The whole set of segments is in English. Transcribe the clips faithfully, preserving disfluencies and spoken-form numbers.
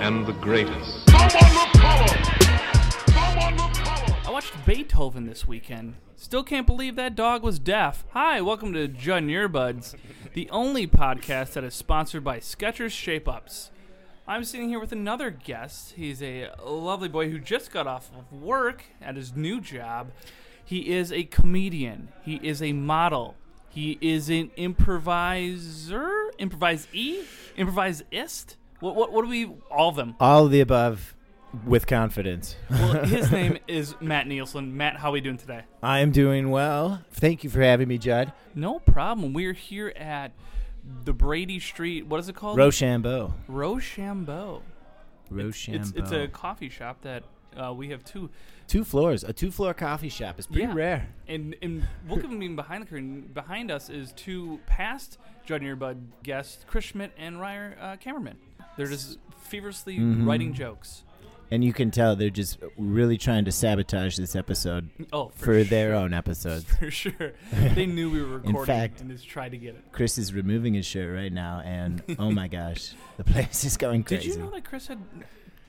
and the greatest. I watched Beethoven this weekend. Still can't believe that dog was deaf. Hi, welcome to Judd Buds, the only podcast that is sponsored by Skechers Shape-Ups. I'm sitting here with another guest. He's a lovely boy who just got off of work at his new job. He is a comedian. He is a model. He is an improviser? Improvisee? Improvisist? What What? What do we... All of them. All of the above with confidence. Well, his name is Matt Nielsen. Matt, how are we doing today? I am doing well. Thank you for having me, Judd. No problem. We're here at... The Brady Street, what is it called? Rochambeau. Rochambeau. Rochambeau. It's, it's, it's a coffee shop that uh, we have two. Two floors. A two-floor coffee shop. It's pretty yeah. rare. And and what can be behind the curtain? Behind us is two past Junior Bud guests, Chris Schmidt and Ryer uh, Cameraman. They're just feverishly mm-hmm. writing jokes. And you can tell they're just really trying to sabotage this episode oh, for, for sure. their own episodes. For sure. They knew we were recording in fact, and just tried to get it. Chris is removing his shirt right now, and oh my gosh, the place is going crazy. Did you know that Chris had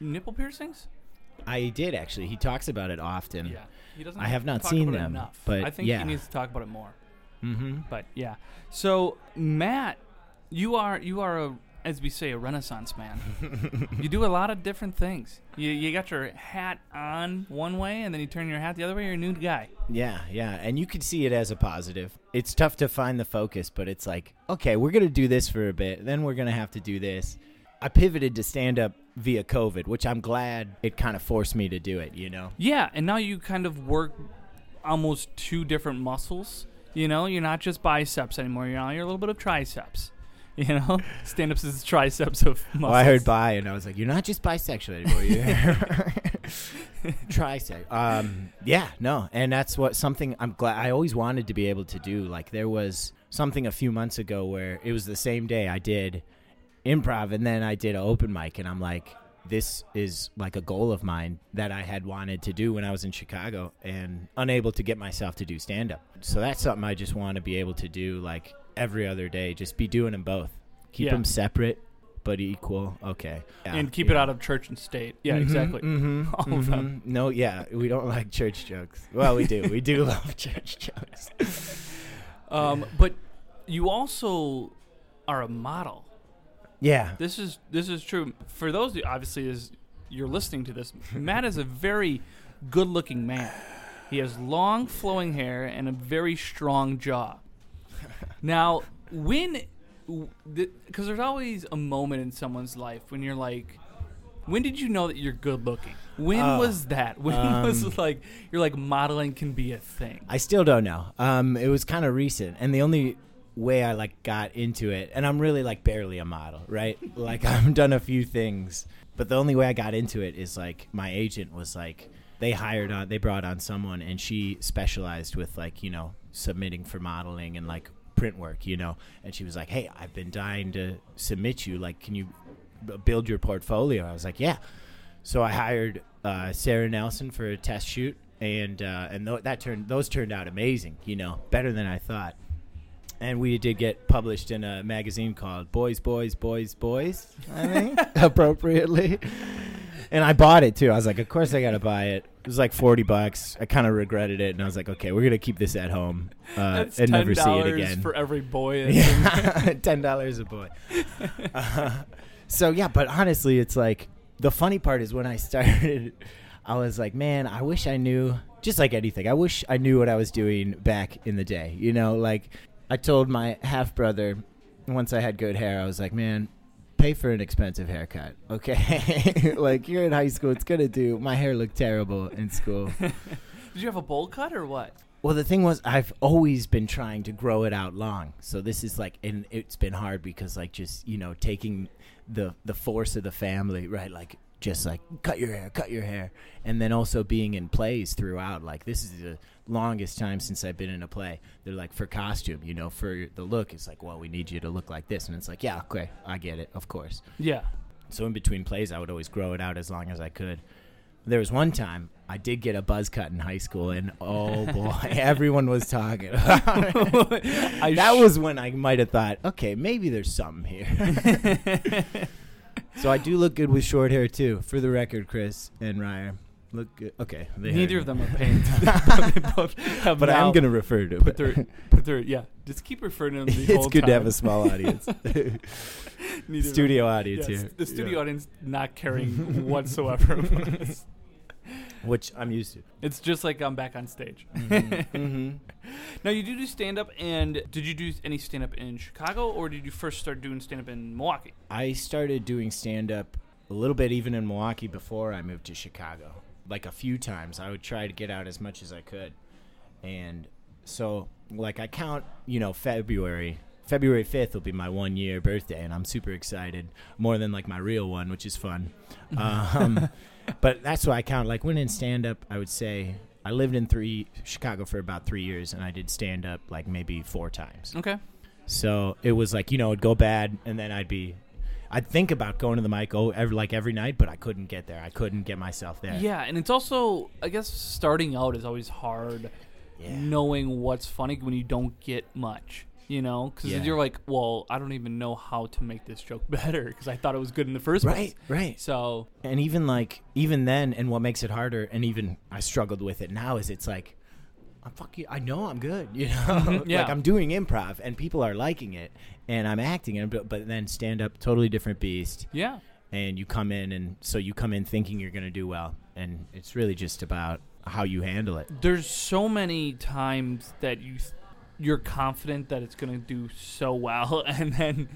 nipple piercings? I did, actually. He talks about it often. Yeah, he doesn't I have not talk seen about them. It enough. But I think yeah. he needs to talk about it more. Mm-hmm. But yeah. So, Matt, you are you are a... as we say, a Renaissance man. You do a lot of different things. You you got your hat on one way, and then you turn your hat the other way. You're a new guy. Yeah, yeah, and you can see it as a positive. It's tough to find the focus, but it's like, okay, we're gonna do this for a bit, then we're gonna have to do this. I pivoted to stand up via COVID, which I'm glad it kind of forced me to do it. You know? Yeah, and now you kind of work almost two different muscles. You know, you're not just biceps anymore. You're now you're a little bit of triceps. You know, stand-ups is the triceps of muscles. Well, I heard bi, and I was like, you're not just bisexual anymore. You're triceps. Um, yeah, no, and that's what something I'm glad I always wanted to be able to do. Like, there was something a few months ago where it was the same day I did improv, and then I did an open mic, and I'm like, this is like a goal of mine that I had wanted to do when I was in Chicago and unable to get myself to do stand-up. So that's something I just want to be able to do, like, every other day. Just be doing them both. Keep yeah. them separate but equal. Okay. Yeah, and keep yeah. it out of church and state. Yeah, mm-hmm, exactly. Mm-hmm, All mm-hmm. of them. No, yeah. We don't like church jokes. Well, we do. We do love church jokes. um, but you also are a model. Yeah. This is this is true. For those of you, obviously, as you're listening to this, Matt is a very good-looking man. He has long, flowing hair and a very strong jaw. Now, when, because there's always a moment in someone's life when you're like, when did you know that you're good looking? When oh, was that? When um, was like, you're like, modeling can be a thing? I still don't know. Um, it was kind of recent. And the only way I like got into it, and I'm really like barely a model, right? Like I've done a few things, but the only way I got into it is like my agent was like, they hired on, they brought on someone and she specialized with like, you know, submitting for modeling and like print work, you know, and she was like, hey, I've been dying to submit you, like, can you b- build your portfolio? I was like, yeah. So I hired uh Sarah Nelson for a test shoot, and uh and th- that turned those turned out amazing, you know, better than I thought, and we did get published in a magazine called Boys Boys Boys Boys, I think, appropriately. And I bought it too. I was like, of course I gotta buy it. It was like forty bucks. I kind of regretted it, and I was like, okay, we're going to keep this at home uh, and never see it again. For every boy. Yeah. ten dollars a boy. Uh, so, yeah, but honestly, it's like the funny part is when I started, I was like, man, I wish I knew, just like anything, I wish I knew what I was doing back in the day. You know, like I told my half-brother once I had good hair, I was like, man, pay for an expensive haircut, okay? Like, you're in high school. It's going to do. My hair looked terrible in school. Did you have a bowl cut or what? Well, the thing was I've always been trying to grow it out long. So this is like – and it's been hard because, like, just, you know, taking the, the force of the family, right, like – just like, cut your hair, cut your hair. And then also being in plays throughout. Like, this is the longest time since I've been in a play. They're like, for costume, you know, for the look. It's like, well, we need you to look like this. And it's like, yeah, okay, I get it, of course. Yeah. So in between plays, I would always grow it out as long as I could. There was one time I did get a buzz cut in high school, and oh boy, everyone was talking about it. That was when I might have thought, okay, maybe there's something here. So I do look good with short hair, too, for the record, Chris and Ryan. Look good. Okay. Neither of them are paying time. But, but I'm going to refer to put it. Their, put their, yeah. Just keep referring to them the whole time. It's good to have a small audience. Studio audience yes, here. The studio yeah. audience not caring whatsoever about us. Which I'm used to. It's just like I'm back on stage. Mm-hmm. Mm-hmm. Now, you do do stand-up, and did you do any stand-up in Chicago, or did you first start doing stand-up in Milwaukee? I started doing stand-up a little bit even in Milwaukee before I moved to Chicago. Like a few times, I would try to get out as much as I could. And so, like, I count, you know, February. February fifth will be my one-year birthday, and I'm super excited, more than, like, my real one, which is fun. Um But that's why I count. Like, when in stand-up, I would say I lived in three Chicago for about three years, and I did stand-up, like, maybe four times. Okay. So it was like, you know, it'd go bad, and then I'd be – I'd think about going to the mic, oh, every, like, every night, but I couldn't get there. I couldn't get myself there. Yeah, and it's also – I guess starting out is always hard yeah. knowing what's funny when you don't get much. You know, because yeah. you're like, well, I don't even know how to make this joke better because I thought it was good in the first place. Right, right. So, and even like, even then, and what makes it harder, and even I struggled with it now is it's like, I'm fucking, I know I'm good, you know, yeah. like I'm doing improv and people are liking it and I'm acting it, but, but then stand up, totally different beast. Yeah. And you come in, and so you come in thinking you're going to do well, and it's really just about how you handle it. There's so many times that you. Th- You're confident that it's going to do so well, and then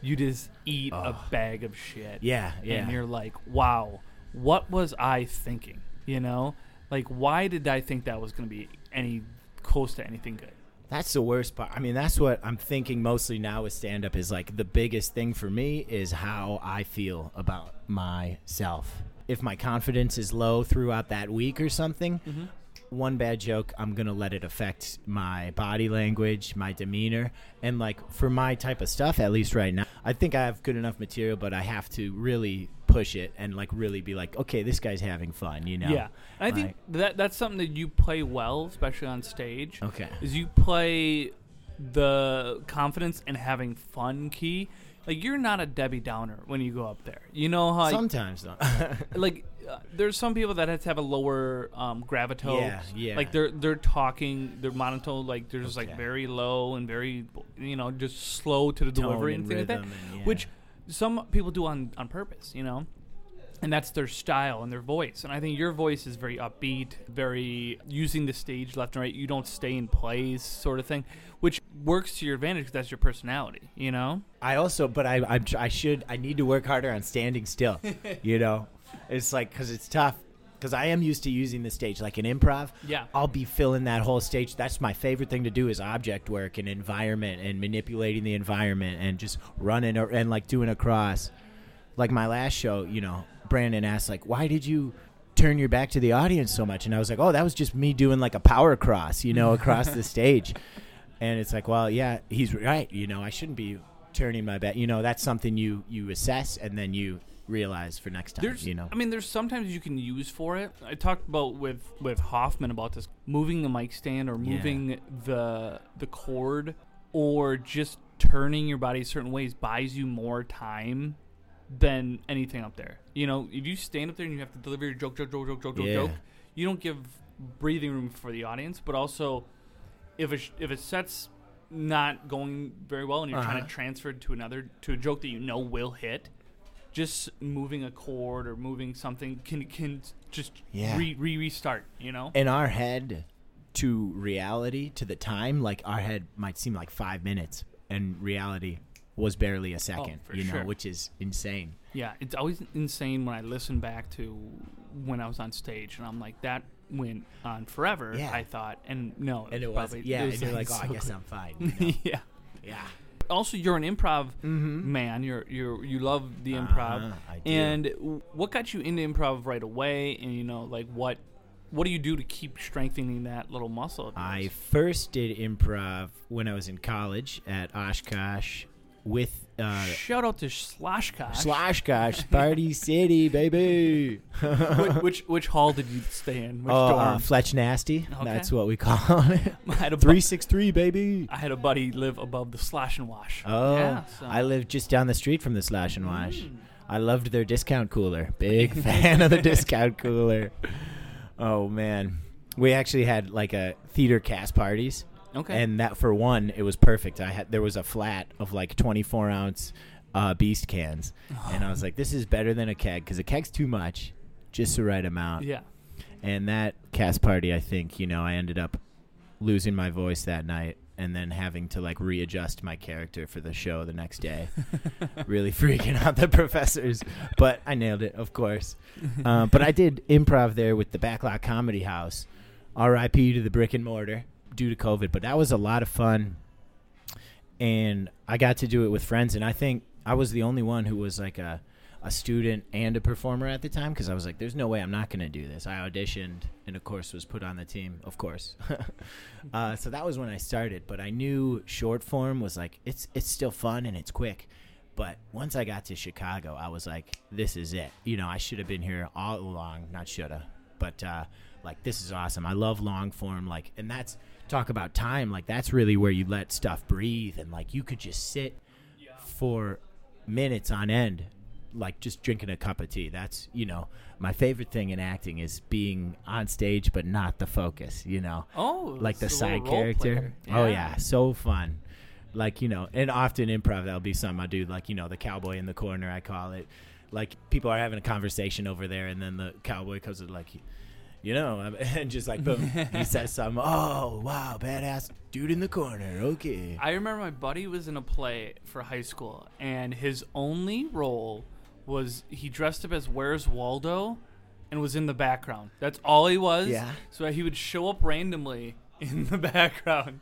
you just eat oh. a bag of shit. Yeah, yeah. And you're like, wow, what was I thinking? You know? Like, why did I think that was going to be any close to anything good? That's the worst part. I mean, that's what I'm thinking mostly now with stand-up is, like, the biggest thing for me is how I feel about myself. If my confidence is low throughout that week or something, mm-hmm. one bad joke, I'm going to let it affect my body language, my demeanor. And, like, for my type of stuff, at least right now, I think I have good enough material, but I have to really push it and, like, really be like, okay, this guy's having fun, you know? Yeah. I like, think that that's something that you play well, especially on stage. Okay. Is you play the confidence and having fun key. Like, you're not a Debbie Downer when you go up there. You know how... Sometimes, though. Like... Uh, there's some people that have to have a lower um, gravito. Yeah, yeah. Like they're they're talking, they're monotone. Like they're just okay. like very low and very, you know, just slow to the tone delivery and, and things like that. And yeah. Which some people do on, on purpose, you know, and that's their style and their voice. And I think your voice is very upbeat, very using the stage left and right. You don't stay in place, sort of thing, which works to your advantage because that's your personality, you know. I also, but I I, I should I need to work harder on standing still, you know. It's like, because it's tough, because I am used to using the stage. Like in improv, yeah. I'll be filling that whole stage. That's my favorite thing to do is object work and environment and manipulating the environment and just running or, and like doing a cross. Like my last show, you know, Brandon asked, like, why did you turn your back to the audience so much? And I was like, oh, that was just me doing like a power cross, you know, across the stage. And it's like, well, yeah, he's right. You know, I shouldn't be turning my back. You know, that's something you, you assess and then you realize for next time, there's, you know. I mean, there's sometimes you can use for it. I talked about with, with Hoffman about this, moving the mic stand or moving yeah. the the cord or just turning your body certain ways buys you more time than anything up there. You know, if you stand up there and you have to deliver your joke, joke, joke, joke, joke, yeah. joke, you don't give breathing room for the audience. But also, if a sh- if a set's not going very well and you're uh-huh. trying to transfer it to another to a joke that you know will hit. Just moving a chord or moving something can can just yeah. re, re restart, you know? In our head to reality, to the time, like our head might seem like five minutes, and reality was barely a second, oh, you sure. know, which is insane. Yeah, it's always insane when I listen back to when I was on stage, and I'm like, that went on forever, yeah. I thought, and no. It and it was, yeah, it was and you're like, so oh, I guess I'm fine. You know? yeah. Yeah. Also, you're an improv mm-hmm. man. You're you you love the improv. Uh, I do. And what got you into improv right away? And you know, like what what do you do to keep strengthening that little muscle? I first did improv when I was in college at Oshkosh. With uh, shout out to Slashkosh, Slashkosh, Party City, baby. which, which which hall did you stay in? Which oh, uh, Fletch Nasty. Okay. That's what we call it. Three six three, baby. I had a buddy live above the Slash and Wash. Oh, yeah, so. I lived just down the street from the Slash and Wash. Mm. I loved their discount cooler. Big fan of the discount cooler. Oh, man. We actually had like a theater cast parties. Okay. And that, for one, it was perfect. I had There was a flat of like twenty-four ounce uh, Beast cans. Oh. And I was like, this is better than a keg because a keg's too much. Just the right amount. Yeah. And that cast party, I think, you know, I ended up losing my voice that night and then having to like readjust my character for the show the next day. Really freaking out the professors. But I nailed it, of course. Uh, but I did improv there with the Backlot Comedy House. R I P to the brick and mortar due to COVID. But that was a lot of fun. And I got to do it with friends. And I think I was the only one who was like a, a student and a performer at the time, because I was like, there's no way I'm not going to do this. I auditioned and, of course, was put on the team, of course. uh, so that was when I started. But I knew short form was like, it's it's still fun and it's quick. But once I got to Chicago, I was like, this is it. You know, I should have been here all along. Not shoulda. But, uh, like, this is awesome. I love long form. Like, and that's talk about time. Like, that's really where you let stuff breathe. And, like, you could just sit yeah. for minutes on end, like just drinking a cup of tea. That's, you know, my favorite thing in acting is being on stage but not the focus, you know. Oh, like the side character. Yeah. Oh yeah, so fun. Like, you know, and often improv that'll be something I do, like, you know, the cowboy in the corner, I call it. Like, people are having a conversation over there and then the cowboy comes with, like, you know, and just like, boom, he says something. Oh, wow, badass dude in the corner. Okay. I remember my buddy was in a play for high school and his only role was he dressed up as Where's Waldo and was in the background. That's all he was. Yeah. So he would show up randomly in the background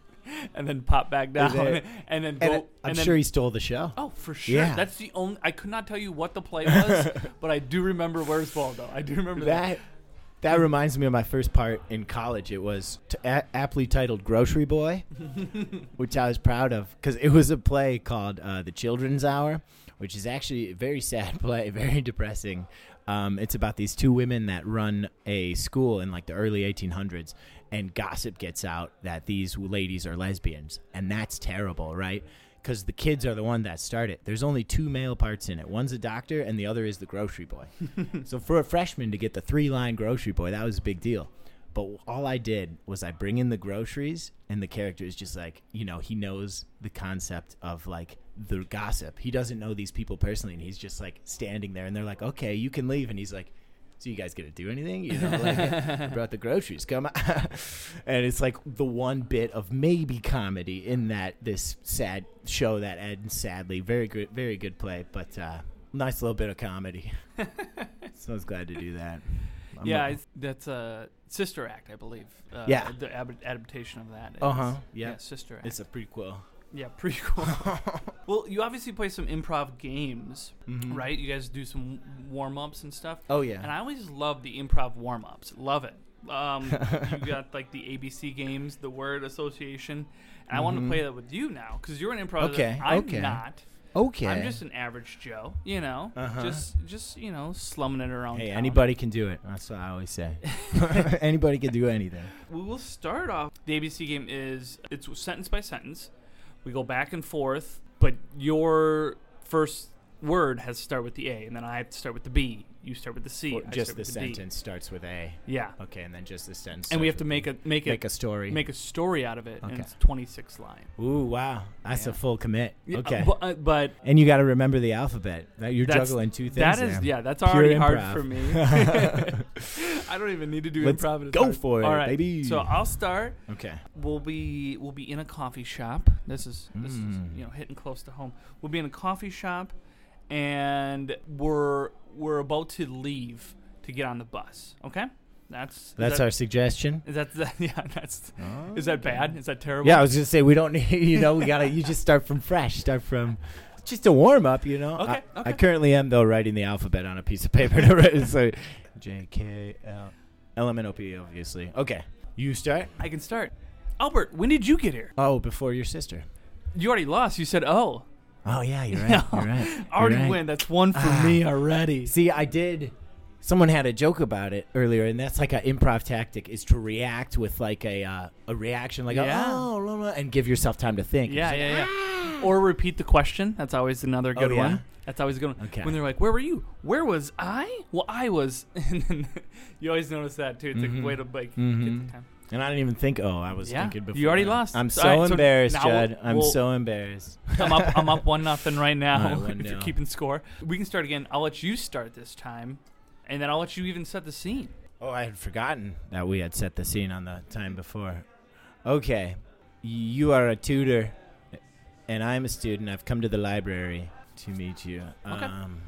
and then pop back down it, and then go. And I'm and then, sure he stole the show. Oh, for sure. Yeah. That's the only, I could not tell you what the play was, but I do remember Where's Waldo. I do remember that. that. That reminds me of my first part in college. It was t- a- aptly titled Grocery Boy, which I was proud of because it was a play called uh, The Children's Hour, which is actually a very sad play, very depressing. Um, it's about these two women that run a school in like the early eighteen hundreds, and gossip gets out that these ladies are lesbians, and that's terrible, right? Because the kids are the one that started. There's only two male parts in it. One's a doctor, and the other is the grocery boy. So for a freshman to get the three-line grocery boy, that was a big deal. But all I did was I bring in the groceries, and the character is just like, you know, he knows the concept of, like, the gossip. He doesn't know these people personally, and he's just, like, standing there. And they're like, okay, you can leave. And he's like, so you guys gonna do anything? You know, like, I brought the groceries. Come on. And it's like the one bit of maybe comedy in that this sad show that ends sadly. Very good, very good play, but uh, nice little bit of comedy. So I was glad to do that. I'm yeah, a, that's a Sister Act, I believe. Uh, yeah, the ab- adaptation of that. Uh huh. Yeah. yeah, Sister Act. It's a prequel. Yeah, prequel. Well, you obviously play some improv games, mm-hmm. right? You guys do some warm-ups and stuff. Oh, yeah. And I always love the improv warm-ups. Love it. Um, you got, like, the A B C games, the word association. And mm-hmm. I want to play that with you now because you're an improviser. Okay, I'm okay. not. Okay. I'm just an average Joe, you know, uh-huh. just, just you know, slumming it around. Hey, town. Anybody can do it. That's what I always say. Anybody can do anything. We will start off. The A B C game is, it's sentence by sentence. We go back and forth, but your first word has to start with the A, and then I have to start with the B. You start with the C. Or just I start the with sentence the starts with A. Yeah. Okay, and then just the sentence. And we have to make a make, make a, a story. Make a story out of it, okay. And it's twenty-six line. Ooh, wow, that's yeah. a full commit. Yeah, okay, uh, but, but and you got to remember the alphabet. You're juggling two things. That is, there. yeah, that's Pure already improv. hard for me. I don't even need to do Let's improv. Let's go hard. for it, All right, baby. So I'll start. Okay. We'll be we'll be in a coffee shop. This is mm. this is you know hitting close to home. We'll be in a coffee shop. And we're we're about to leave to get on the bus. Okay, that's that's that, our suggestion. Is that, that yeah? That's oh, is that okay. bad? Is that terrible? Yeah, I was gonna say we don't need. You know, we gotta. You just start from fresh. Start from just a warm up. You know. Okay. I, okay. I currently am though writing the alphabet on a piece of paper. To write. So J K L L M N O P obviously. Okay, you start. I can start. Albert, when did you get here? Oh, before your sister. You already lost. You said oh. Oh, yeah, you're right. You're right. You're already right. win. That's one for ah, me already. See, I did someone had a joke about it earlier, and that's like an improv tactic, is to react with like a uh, a reaction, like yeah. a, oh, blah, blah, and give yourself time to think. Yeah, yeah, like, yeah. Ah. Or repeat the question. That's always another good oh, yeah? one. That's always a good one. Okay. When they're like, where were you? Where was I? Well, I was. And then you always notice that, too. It's mm-hmm. like, wait a like, mm-hmm. get the time. And I didn't even think, oh, I was yeah. thinking before. You already lost. I'm so, so right, embarrassed, so Judd. We'll, I'm we'll, so embarrassed. I'm up I'm up one nothing right now if know. You're keeping score. We can start again. I'll let you start this time, and then I'll let you even set the scene. Oh, I had forgotten that we had set the scene on the time before. Okay. You are a tutor, and I'm a student. I've come to the library to meet you. Okay. Um,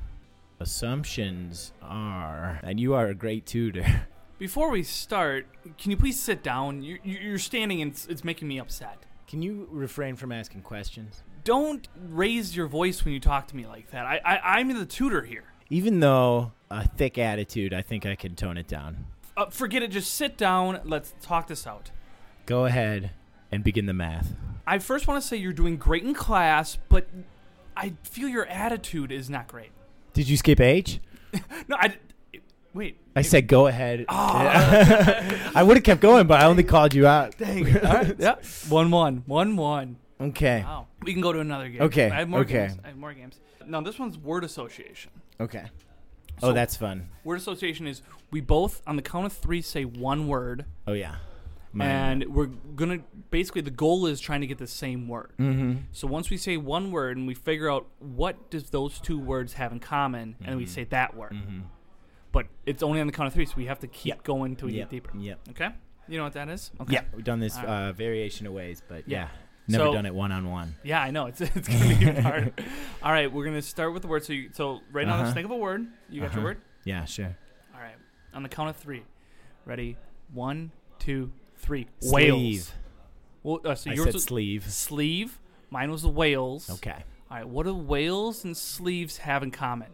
assumptions are that you are a great tutor. Before we start, can you please sit down? You're, you're standing, and it's, it's making me upset. Can you refrain from asking questions? Don't raise your voice when you talk to me like that. I, I, I'm the tutor here. Even though a thick attitude, I think I can tone it down. Uh, forget it. Just sit down. Let's talk this out. Go ahead and begin the math. I first want to say you're doing great in class, but I feel your attitude is not great. Did you skip H? No, I... Wait. I it, said go ahead. Oh. I would have kept going, but I only called you out. Dang. All right. Yep. One, one. One, one. Okay. Wow. We can go to another game. Okay. I have more okay. games. I have more games. Now, this one's word association. Okay. So oh, that's fun. Word association is we both, on the count of three, say one word. Oh, yeah. My and mind. We're going to basically the goal is trying to get the same word. Mm-hmm. So once we say one word and we figure out what does those two words have in common, mm-hmm. and we say that word. Mm-hmm. But it's only on the count of three, so we have to keep yep. going until we yep. get deeper. Yep. Okay? You know what that is? Okay. Yeah, we've done this right. uh, variation of ways, but yeah. yeah. Never so, done it one-on-one. Yeah, I know. It's it's going to be hard. All right, we're going to start with the word. So you, so right uh-huh. now, let's think of a word. You got uh-huh. your word? Yeah, sure. All right. On the count of three. Ready? One, two, three. Sleeve. Whales. Well, uh, so I yours said was sleeve. Sleeve. Mine was the whales. Okay. All right, what do whales and sleeves have in common?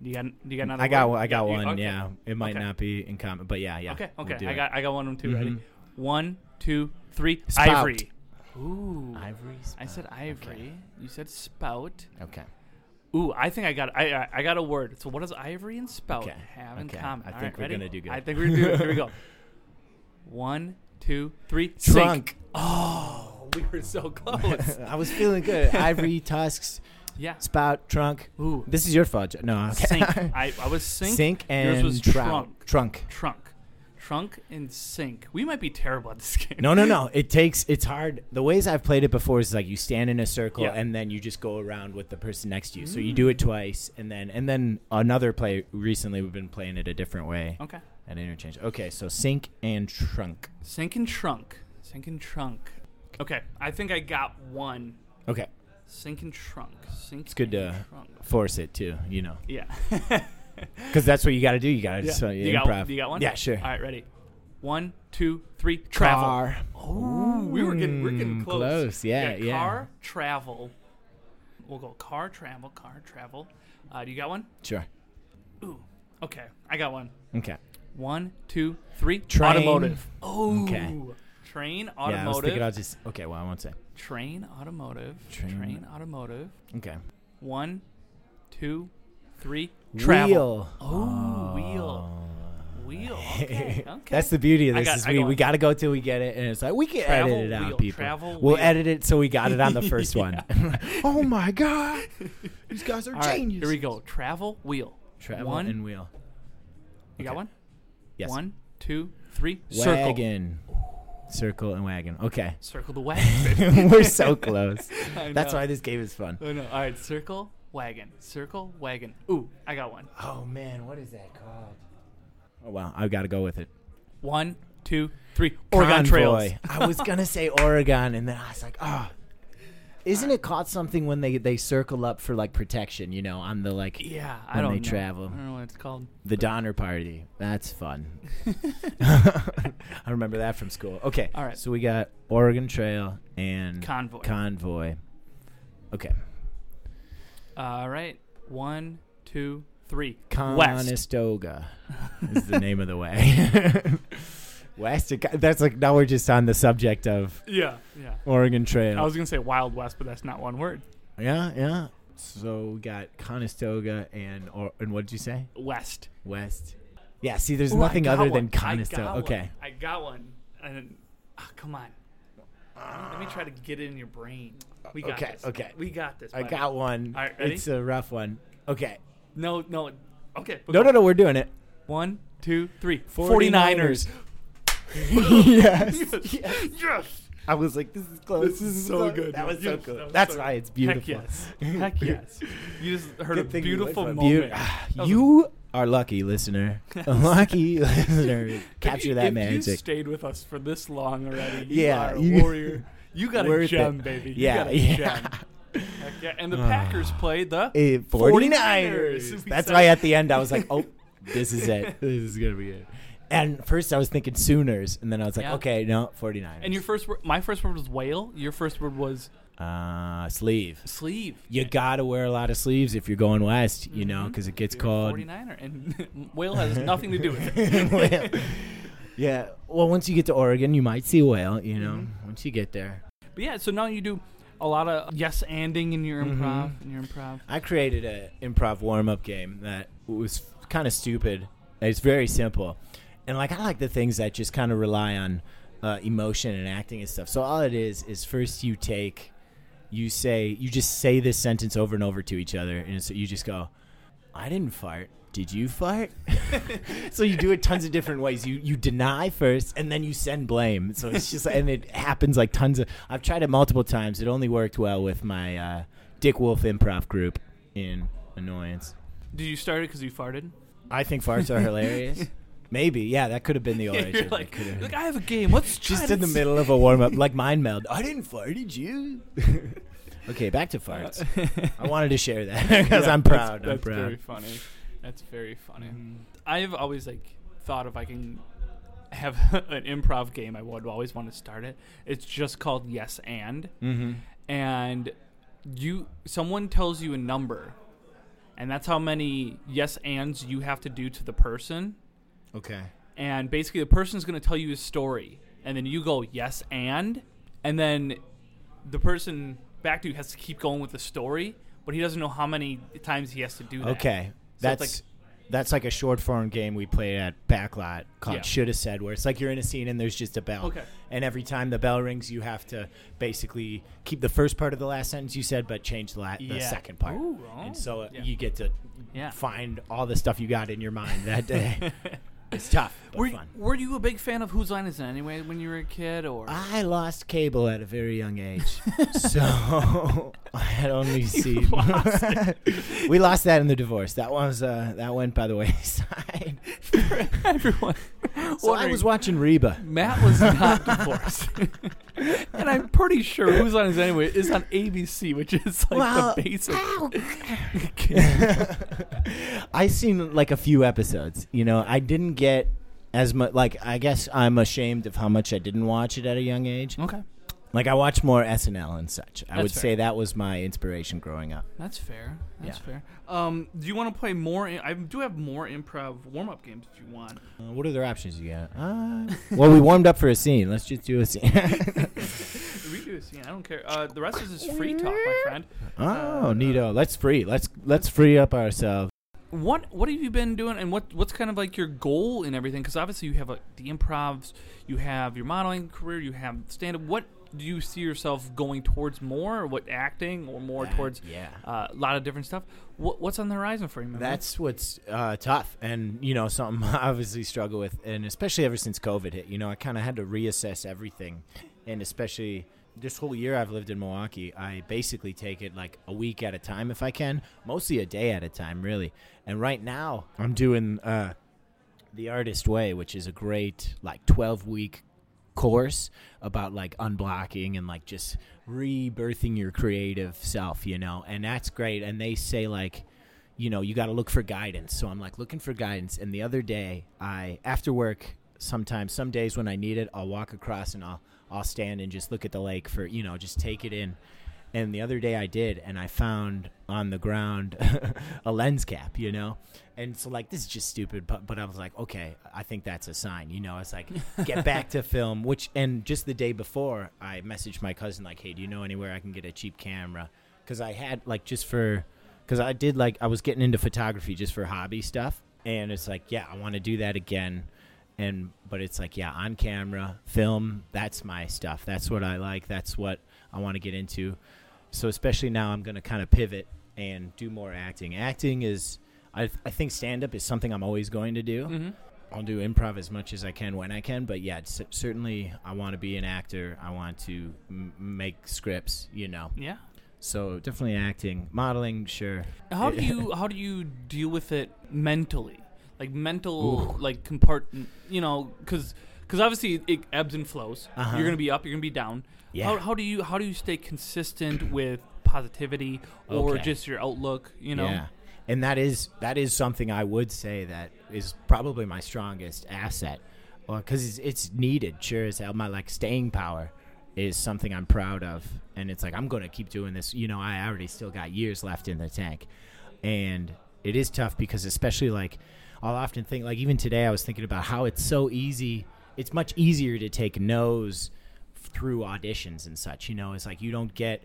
Do you got? Do you got another? I got. One? I got yeah, one. You, okay. Yeah, it might okay. not be in common, but yeah, yeah. Okay. Okay. We'll I got. It. I got one of them too. Mm-hmm. Ready? One, two, three. Spout. Ivory. Ooh. Ivory. Spout. I said ivory. Okay. You said spout. Okay. Ooh, I think I got. I, I I got a word. So what does ivory and spout okay. have in okay. common? I All think right, we're ready? gonna do good. I think we're gonna do good. Here we go. One, two, three. Trunk. Sink. Oh, we were so close. I was feeling good. Ivory tusks. Yeah. Spout, trunk. Ooh. This is your fault. No. Okay. Sink. I, I was sink. Sink and yours was trunk. Trunk. Trunk. Trunk and sink. We might be terrible at this game. No, no, no. It takes, it's hard. The ways I've played it before is like you stand in a circle yeah. and then you just go around with the person next to you. Mm. So you do it twice and then, and then another play recently we've been playing it a different way. Okay. At interchange. Okay. So sink and trunk. Sink and trunk. Sink and trunk. Okay. I think I got one. Okay. Sink and trunk. Sink it's good to trunk. Force it, too, you know. Yeah. Because that's what you got to do. You got to yeah. so you improv. Got, you got one? Yeah, sure. All right, ready. One, two, three. Travel. Car. Oh, we were getting, we're getting close. Close, yeah, yeah. Car, yeah. travel. We'll go car, travel, car, travel. Uh, do you got one? Sure. Ooh, okay. I got one. Okay. One, two, three. Train. Automotive. Oh. Okay. Train, automotive. Yeah, I was thinking I'll just, okay, well, I won't say. Train, automotive. Train. Train, automotive. Okay. One, two, three. Travel. Wheel. Oh, oh. wheel. Wheel. Okay. okay. That's the beauty of this got, is we, go we got to go till we get it, and it's like we can travel, edit it out, wheel, people. Travel, we'll wheel. edit it so we got it on the first one. Oh my God! These guys are All geniuses. Right, here we go. Travel, wheel. Travel one. and wheel. You okay. got one? Yes. One, two, three. Wagon. Circle. Circle and wagon. Okay. Circle the wagon. We're so close. That's why this game is fun. I know. All right. Circle, wagon. Circle, wagon. Ooh, I got one. Oh, man. What is that called? Oh, wow. I've got to go with it. One, two, three. Oregon Convoy. Trails. I was going to say Oregon, and then I was like, oh. Isn't it called something when they, they circle up for, like, protection, you know, on the, like, yeah, I when don't they know. travel? I don't know what it's called. The Donner Party. That's fun. I remember that from school. Okay. All right. So we got Oregon Trail and Convoy. Convoy. Okay. All right. One, two, three. Conestoga is the name of the way. West, that's like now we're just on the subject of yeah, yeah. Oregon Trail. I was gonna say Wild West, but that's not one word. Yeah, yeah. So we got Conestoga and or and what did you say? West. West. Yeah, see, there's Ooh, nothing other one. than kindness. To okay. One. I got one. And, oh, come on. Uh, Let me try to get it in your brain. We got okay, this. Okay. We got this. Buddy. I got one. All right, ready? It's a rough one. Okay. No, no. Okay. No, no, no. We're doing it. One, two, three. forty-niners. Yes. Yes. Yes. Yes. I was like, this is close. This, this is so, so good. That was so good. That was That's so why it's beautiful. Heck yes. Heck yes. You just heard good a beautiful moment. Be- you are lucky, listener. Lucky listener. Capture that if magic. You stayed with us for this long already. You yeah, are a you, warrior. You got a gem, it. baby. You yeah, got a yeah. gem. Heck yeah. And the uh, Packers played the forty-niners. That's why at the end I was like, oh, this is it. This is going to be it. And first I was thinking Sooners, and then I was like, yeah. okay, no, forty-niners. And your first word, my first word was whale. Your first word was? Uh, sleeve. Sleeve. You yeah. got to wear a lot of sleeves if you're going west, you mm-hmm. know, because it gets you're cold. forty-niner, and whale has nothing to do with it. Whale. Yeah. Well, once you get to Oregon, you might see whale, you know, mm-hmm. once you get there. But yeah, so now you do a lot of yes-anding in your improv. Mm-hmm. In your improv. I created an improv warm-up game that was kind of stupid. It's very simple. And, like, I like the things that just kind of rely on uh, emotion and acting and stuff. So all it is is first you take, you say, you just say this sentence over and over to each other. And so you just go, I didn't fart. Did you fart? So you do it tons of different ways. You you deny first, and then you send blame. So it's just, and it happens like tons of, I've tried it multiple times. It only worked well with my uh, Dick Wolf improv group in Annoyance. Did you start it because you farted? I think farts are hilarious. Maybe, yeah, that could have been the origin. Yeah, like, like, I have a game. Let's try Just in the see. middle of a warm-up, like mind meld. I didn't fart, did you? Okay, back to farts. I wanted to share that because yeah, I'm proud. That's, I'm that's proud. very funny. That's very funny. Mm. I've always like thought if I can have an improv game, I would always want to start it. It's just called Yes And. Mm-hmm. And you, someone tells you a number, and that's how many yes ands you have to do to the person. Okay. And basically the person's going to tell you a story, and then you go, yes, and, and then the person back to you has to keep going with the story, but he doesn't know how many times he has to do that. Okay. So that's like, that's like a short form game we played at Backlot called yeah. Shoulda Said, where it's like you're in a scene and there's just a bell. Okay. And every time the bell rings, you have to basically keep the first part of the last sentence you said, but change the, la- yeah. the second part. Ooh, oh. And so uh, yeah. you get to yeah. find all the stuff you got in your mind that day. It's tough, but were, fun. Were you a big fan of Whose Line Is It Anyway when you were a kid? Or I lost cable at a very young age, so I had only seen. Lost we lost that in the divorce. That was uh, that went by the wayside. For everyone, so I was watching Reba. Matt was not divorced, and I'm pretty sure Whose Line Is It Anyway is on A B C, which is like well, the basic. I seen like a few episodes. You know, I didn't get as much. Like, I guess I'm ashamed of how much I didn't watch it at a young age. Okay. Like, I watched more S N L and such. That's I would fair. say that was my inspiration growing up. That's fair. That's yeah. fair. Um, do you want to play more? In- I do have more improv warm-up games if you want. Uh, what are their options you got? Uh, well, we warmed up for a scene. Let's just do a scene. We do a scene. I don't care. Uh, the rest is just free talk, my friend. Oh, uh, neato. Let's free. Let's let's free up ourselves. What what have you been doing, and what what's kind of like your goal in everything? Because obviously you have a, the improvs, you have your modeling career, you have stand-up. What do you see yourself going towards more, or what acting, or more that, towards yeah. uh, a lot of different stuff? What, what's on the horizon for you, man? That's what's uh, tough, and, you know, something I obviously struggle with, and especially ever since COVID hit. You know, I kind of had to reassess everything, and especially this whole year I've lived in Milwaukee, I basically take it like a week at a time if I can, mostly a day at a time, really. And right now I'm doing uh, The Artist's Way, which is a great like twelve-week course about like unblocking and like just rebirthing your creative self, you know, and that's great. And they say like, you know, you got to look for guidance. So I'm like looking for guidance. And the other day I, after work, sometimes, some days when I need it, I'll walk across and I'll, I'll stand and just look at the lake for, you know, just take it in. And the other day I did, and I found on the ground a lens cap, you know? And so, like, this is just stupid, but, but I was like, okay, I think that's a sign, you know? It's like, get back to film, which, and just the day before, I messaged my cousin, like, hey, do you know anywhere I can get a cheap camera? Because I had, like, just for, because I did, like, I was getting into photography just for hobby stuff. And it's like, yeah, I want to do that again. And but it's like, yeah, on camera, film, that's my stuff. That's what I like. That's what I want to get into. So especially now I'm going to kind of pivot and do more acting. Acting is, I, I think stand-up is something I'm always going to do. Mm-hmm. I'll do improv as much as I can when I can. But, yeah, c- certainly I want to be an actor. I want to m- make scripts, you know. Yeah. So definitely acting. Modeling, sure. How do you how do you deal with it mentally? Like mental, Ooh. like compartment, you know, because obviously it ebbs and flows. Uh-huh. You're going to be up, you're going to be down. Yeah. How, how do you how do you stay consistent with positivity or okay. just your outlook, you know? Yeah. And that is that is something I would say that is probably my strongest asset, because well, it's, it's needed. Sure as hell, my like staying power is something I'm proud of, and it's like I'm going to keep doing this. You know, I already still got years left in the tank, and it is tough because especially like I'll often think like even today I was thinking about how it's so easy. It's much easier to take no's through auditions and such. You know, it's like you don't get.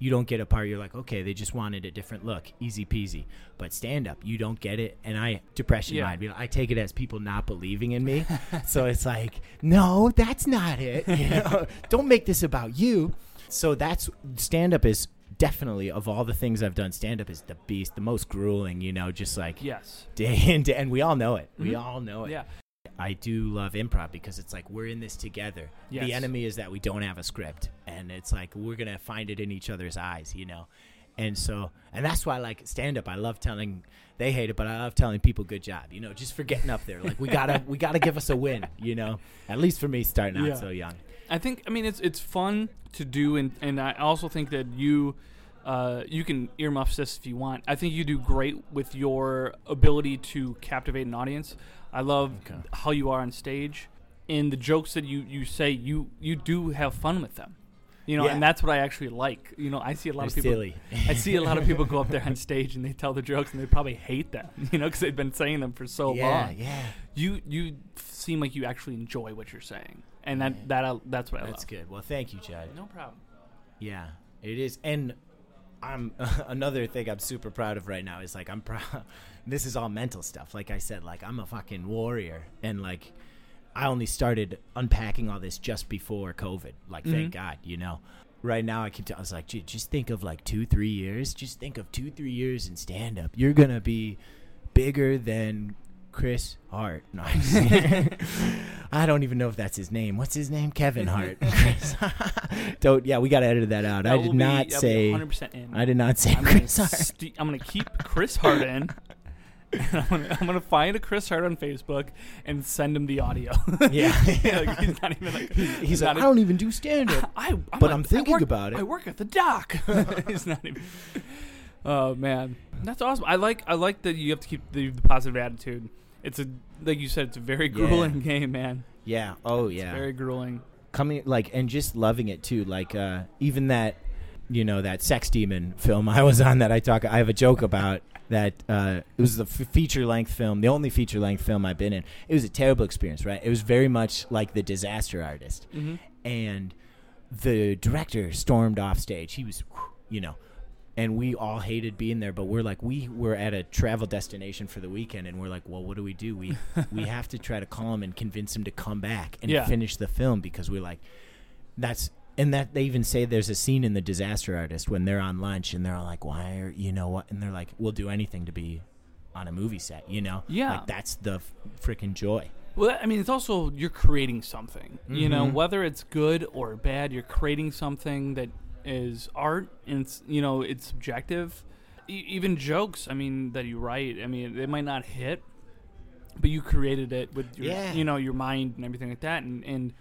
You don't get a part. You're like, okay, they just wanted a different look. Easy peasy. But stand up, you don't get it. And I, depression yeah. mind, you know, I take it as people not believing in me. So it's like, no, that's not it. You know? Don't make this about you. So that's, stand up is definitely, of all the things I've done, stand up is the beast, the most grueling, you know, just like yes. day in, day, and we all know it. Mm-hmm. We all know it. Yeah. I do love improv because it's like we're in this together. Yes. The enemy is that we don't have a script, and it's like we're going to find it in each other's eyes, you know. And so and that's why I like stand up. I love telling they hate it, but I love telling people good job, you know, just for getting up there. Like we got to we got to give us a win, you know. At least for me starting out yeah. so young. I think I mean it's it's fun to do, and and I also think that you Uh, you can earmuff this if you want. I think you do great with your ability to captivate an audience. I love okay. how you are on stage, and the jokes that you, you say, you, you do have fun with them. You know, yeah. and that's what I actually like. You know, I see a lot They're of people. Silly. I see a lot of people go up there on stage and they tell the jokes and they probably hate them. You know, because they've been saying them for so yeah, long. Yeah, yeah. You you seem like you actually enjoy what you're saying, and that yeah. that I, that's what I that's love. That's good. Well, thank you, Judd. No problem. Yeah, it is, and. I'm uh, another thing I'm super proud of right now is like I'm proud. This is all mental stuff. Like I said, like I'm a fucking warrior, and like I only started unpacking all this just before COVID. Like mm-hmm. thank God, you know. Right now I keep. T- I was like, Gee, just think of like two, three years. Just think of two, three years in stand up. You're gonna be bigger than Chris Hart. No, I'm just I don't even know if that's his name. What's his name? Kevin Hart. Chris. Don't. Yeah, we got to edit that out. That I, did be, not say, in. I did not say. I did not say Chris Hart. St- I'm going to keep Chris Hart in. And I'm going to find a Chris Hart on Facebook and send him the audio. Yeah. yeah like he's not even like. He's, he's like, I don't even do stand-up. I, I'm but a, I'm thinking work, about it. I work at the dock. He's not even. Oh, man. That's awesome. I like I like that you have to keep the, the positive attitude. It's a like you said, it's a very grueling yeah. game, man. Yeah. Oh, it's yeah. It's very grueling. Coming like and just loving it too. Like uh, even that, you know, that Sex Demon film I was on that I talk. I have a joke about that. Uh, it was the f- feature length film, the only feature length film I've been in. It was a terrible experience, right? It was very much like The Disaster Artist, mm-hmm. and the director stormed off stage. He was, you know. And we all hated being there, but we're like, we were at a travel destination for the weekend, and we're like, well, what do we do? We we have to try to call him and convince him to come back and yeah. finish the film, because we're like, that's, and that they even say there's a scene in The Disaster Artist when they're on lunch, and they're all like, why are, you know what? And they're like, we'll do anything to be on a movie set, you know? Yeah. Like, that's the f- freaking joy. Well, that, I mean, it's also, you're creating something, mm-hmm. you know, whether it's good or bad, you're creating something that is art, and it's, you know, it's subjective. E- even jokes, I mean, that you write, I mean, they might not hit, but you created it with your, yeah. you know, your mind and everything like that, and and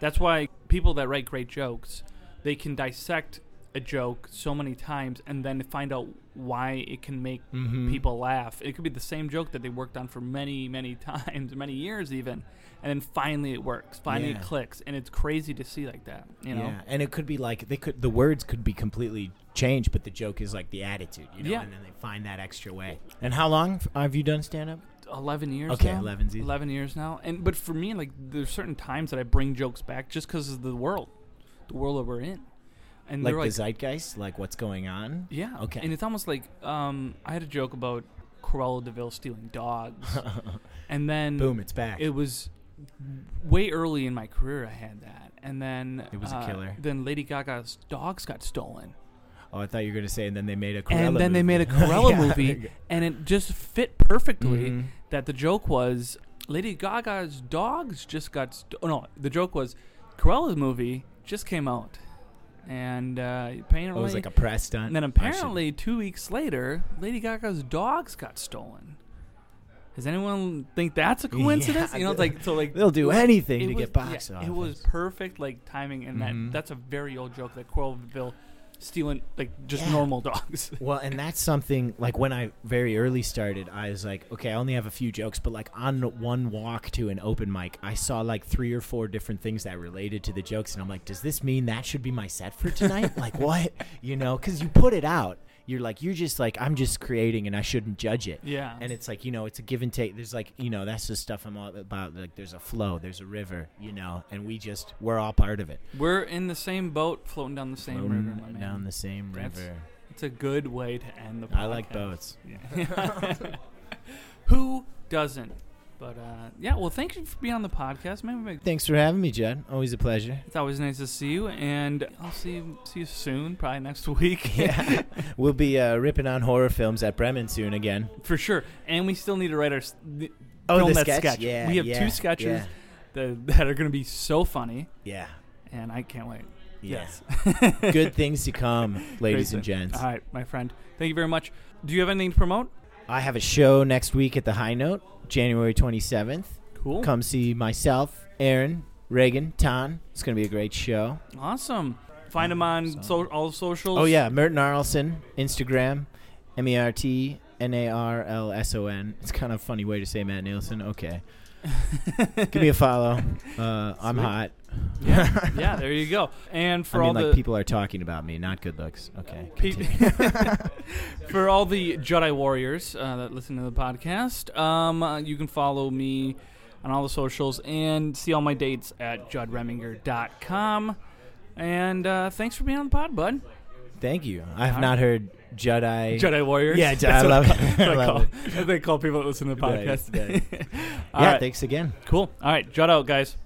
that's why people that write great jokes, they can dissect a joke so many times and then find out why it can make mm-hmm. people laugh. It could be the same joke that they worked on for many, many times, many years even, and then finally it works. Finally yeah. it clicks, and it's crazy to see like that. You know, yeah. and it could be like they could the words could be completely changed, but the joke is like the attitude, you know, yeah. and then they find that extra way. And how long have you done stand up? Eleven years. Okay, now. eleven's easy. Eleven years now, and but for me, like there's certain times that I bring jokes back just because of the world, the world that we're in. And like the like, zeitgeist, like what's going on? Yeah. Okay. And it's almost like um, I had a joke about Cruella de Vil stealing dogs. And then... Boom, it's back. It was way early in my career I had that. And then... It was uh, a killer. Then Lady Gaga's dogs got stolen. Oh, I thought you were going to say, and then they made a Cruella And then movie. they made a Cruella yeah, movie, and it just fit perfectly mm-hmm. that the joke was Lady Gaga's dogs just got... St- no, the joke was Cruella's movie just came out. And uh, apparently... Oh, it was like a press stunt. And then apparently two weeks later, Lady Gaga's dogs got stolen. Does anyone think that's a coincidence? Yeah, you know, it's like... so like they'll do anything to was, get box yeah, office. It was perfect, like, timing, and mm-hmm. that that's a very old joke that Cruella... stealing, like, just yeah. normal dogs. Well, and that's something, like, when I very early started, I was like, okay, I only have a few jokes, but, like, on one walk to an open mic, I saw, like, three or four different things that related to the jokes, and I'm like, does this mean that should be my set for tonight? Like, what? You know, because you put it out. You're like, you're just like, I'm just creating and I shouldn't judge it. Yeah. And it's like, you know, it's a give and take. There's like, you know, that's the stuff I'm all about. Like, there's a flow, there's a river, you know, and we just, we're all part of it. We're in the same boat floating down the same floating river. Floating down the same river. It's a good way to end the podcast. I like boats. Yeah. Who doesn't? But, uh, yeah, well, thank you for being on the podcast, man. Thanks for having me, Judd. Always a pleasure. It's always nice to see you, and I'll see you, see you soon, probably next week. Yeah. We'll be uh, ripping on horror films at Bremen soon again. For sure. And we still need to write our th- oh, film the that sketch. sketch. Yeah, we have yeah, two sketches yeah. that, that are going to be so funny. Yeah. And I can't wait. Yeah. Yes. Good things to come, ladies Great and gents. All right, my friend. Thank you very much. Do you have anything to promote? I have a show next week at the High Note. January twenty-seventh. Cool. Come see myself, Aaron, Reagan, Tan. It's going to be a great show. Awesome. Find him on so, all socials. Oh, yeah. Mert Narlson, Instagram, M E R T N A R L S O N. It's kind of a funny way to say Matt Nielsen. Okay. Give me a follow. Uh, I'm hot. Yeah. yeah, there you go. And for I mean, all like the people are talking about me, not good looks. Okay. For all the Jedi warriors uh, that listen to the podcast, um, uh, you can follow me on all the socials and see all my dates at jud reminger dot com. And uh, thanks for being on the pod, bud. Thank you. I have all not right. heard Jedi Jedi warriors. Yeah, Jedi. I love, it. I love it. It. They call people that listen to the podcast. Right, right. yeah, right. Thanks again. Cool. All right, Jud out, guys.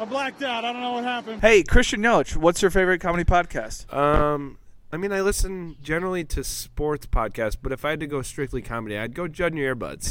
I blacked out. I don't know what happened. Hey, Christian Yelich, what's your favorite comedy podcast? Um, I mean, I listen generally to sports podcasts, but if I had to go strictly comedy, I'd go Judd and your Earbuds.